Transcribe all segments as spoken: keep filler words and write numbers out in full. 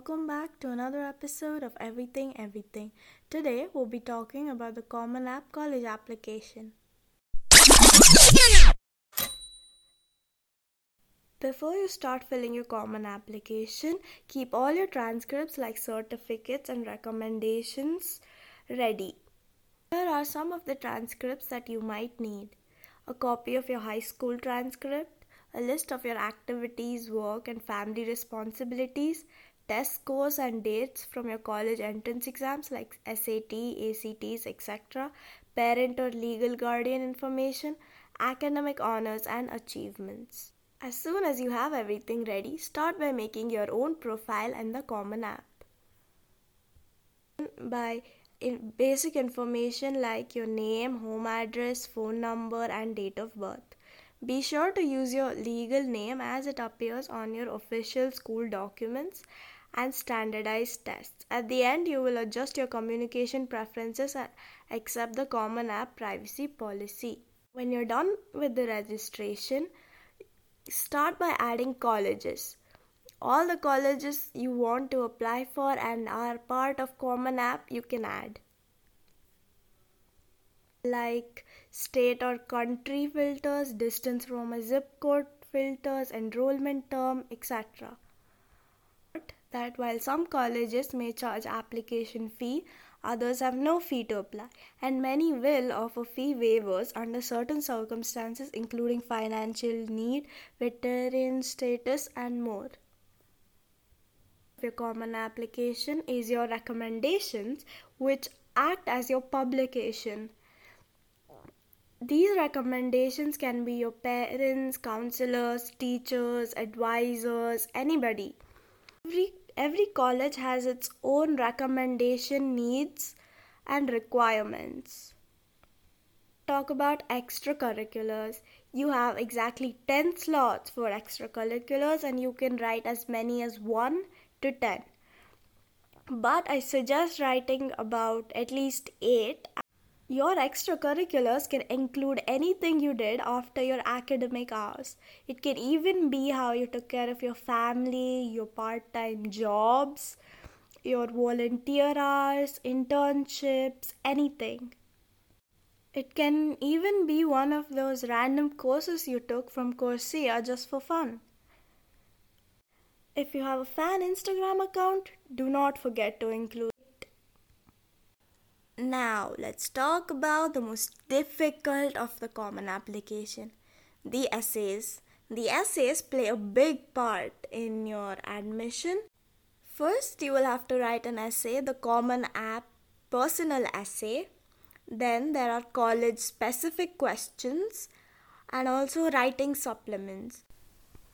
welcome back to another episode of Everything Everything. Today we'll be talking about the Common App college application. Before you start filling your Common application, keep all your transcripts like certificates and recommendations ready. Here are some of the transcripts that you might need. A copy of your high school transcript, a list of your activities, work and family responsibilities, test scores and dates from your college entrance exams like S A T, A C Ts, et cetera, parent or legal guardian information, academic honors and achievements. As soon as you have everything ready, start by making your own profile in the Common App. By in basic information like your name, home address, phone number and date of birth. Be sure to use your legal name as it appears on your official school documents and standardized tests. At the end, you will adjust your communication preferences and accept the Common App privacy policy. When you're done with the registration, start by adding colleges. All the colleges you want to apply for and are part of Common App, you can add. Like state or country filters, distance from a zip code filters, enrollment term, et cetera. But that while some colleges may charge application fee, others have no fee to apply, and many will offer fee waivers under certain circumstances including financial need, veteran status and more. Your Common application is your recommendations, which act as your publication. These recommendations can be your parents, counselors, teachers, advisors, anybody. Every, every college has its own recommendation needs and requirements. Talk about extracurriculars. You have exactly ten slots for extracurriculars and you can write as many as one to ten. But I suggest writing about at least eight. Your extracurriculars can include anything you did after your academic hours. It can even be how you took care of your family, your part-time jobs, your volunteer hours, internships, anything. It can even be one of those random courses you took from Coursera just for fun. If you have a fan Instagram account, do not forget to include. Now, let's talk about the most difficult of the Common application, the essays. The essays play a big part in your admission. First, you will have to write an essay, the Common App personal essay. Then there are college-specific questions and also writing supplements.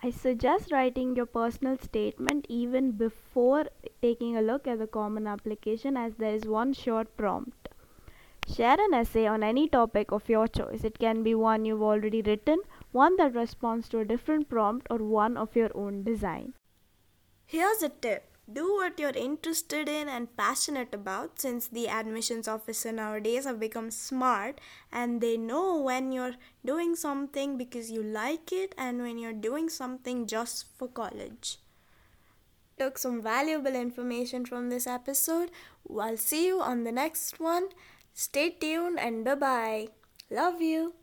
I suggest writing your personal statement even before taking a look at the Common application, as there is one short prompt. Share an essay on any topic of your choice. It can be one you've already written, one that responds to a different prompt, or one of your own design. Here's a tip. Do what you're interested in and passionate about, since the admissions officer nowadays have become smart and they know when you're doing something because you like it and when you're doing something just for college. Took some valuable information from this episode. I'll see you on the next one. Stay tuned and bye-bye. Love you.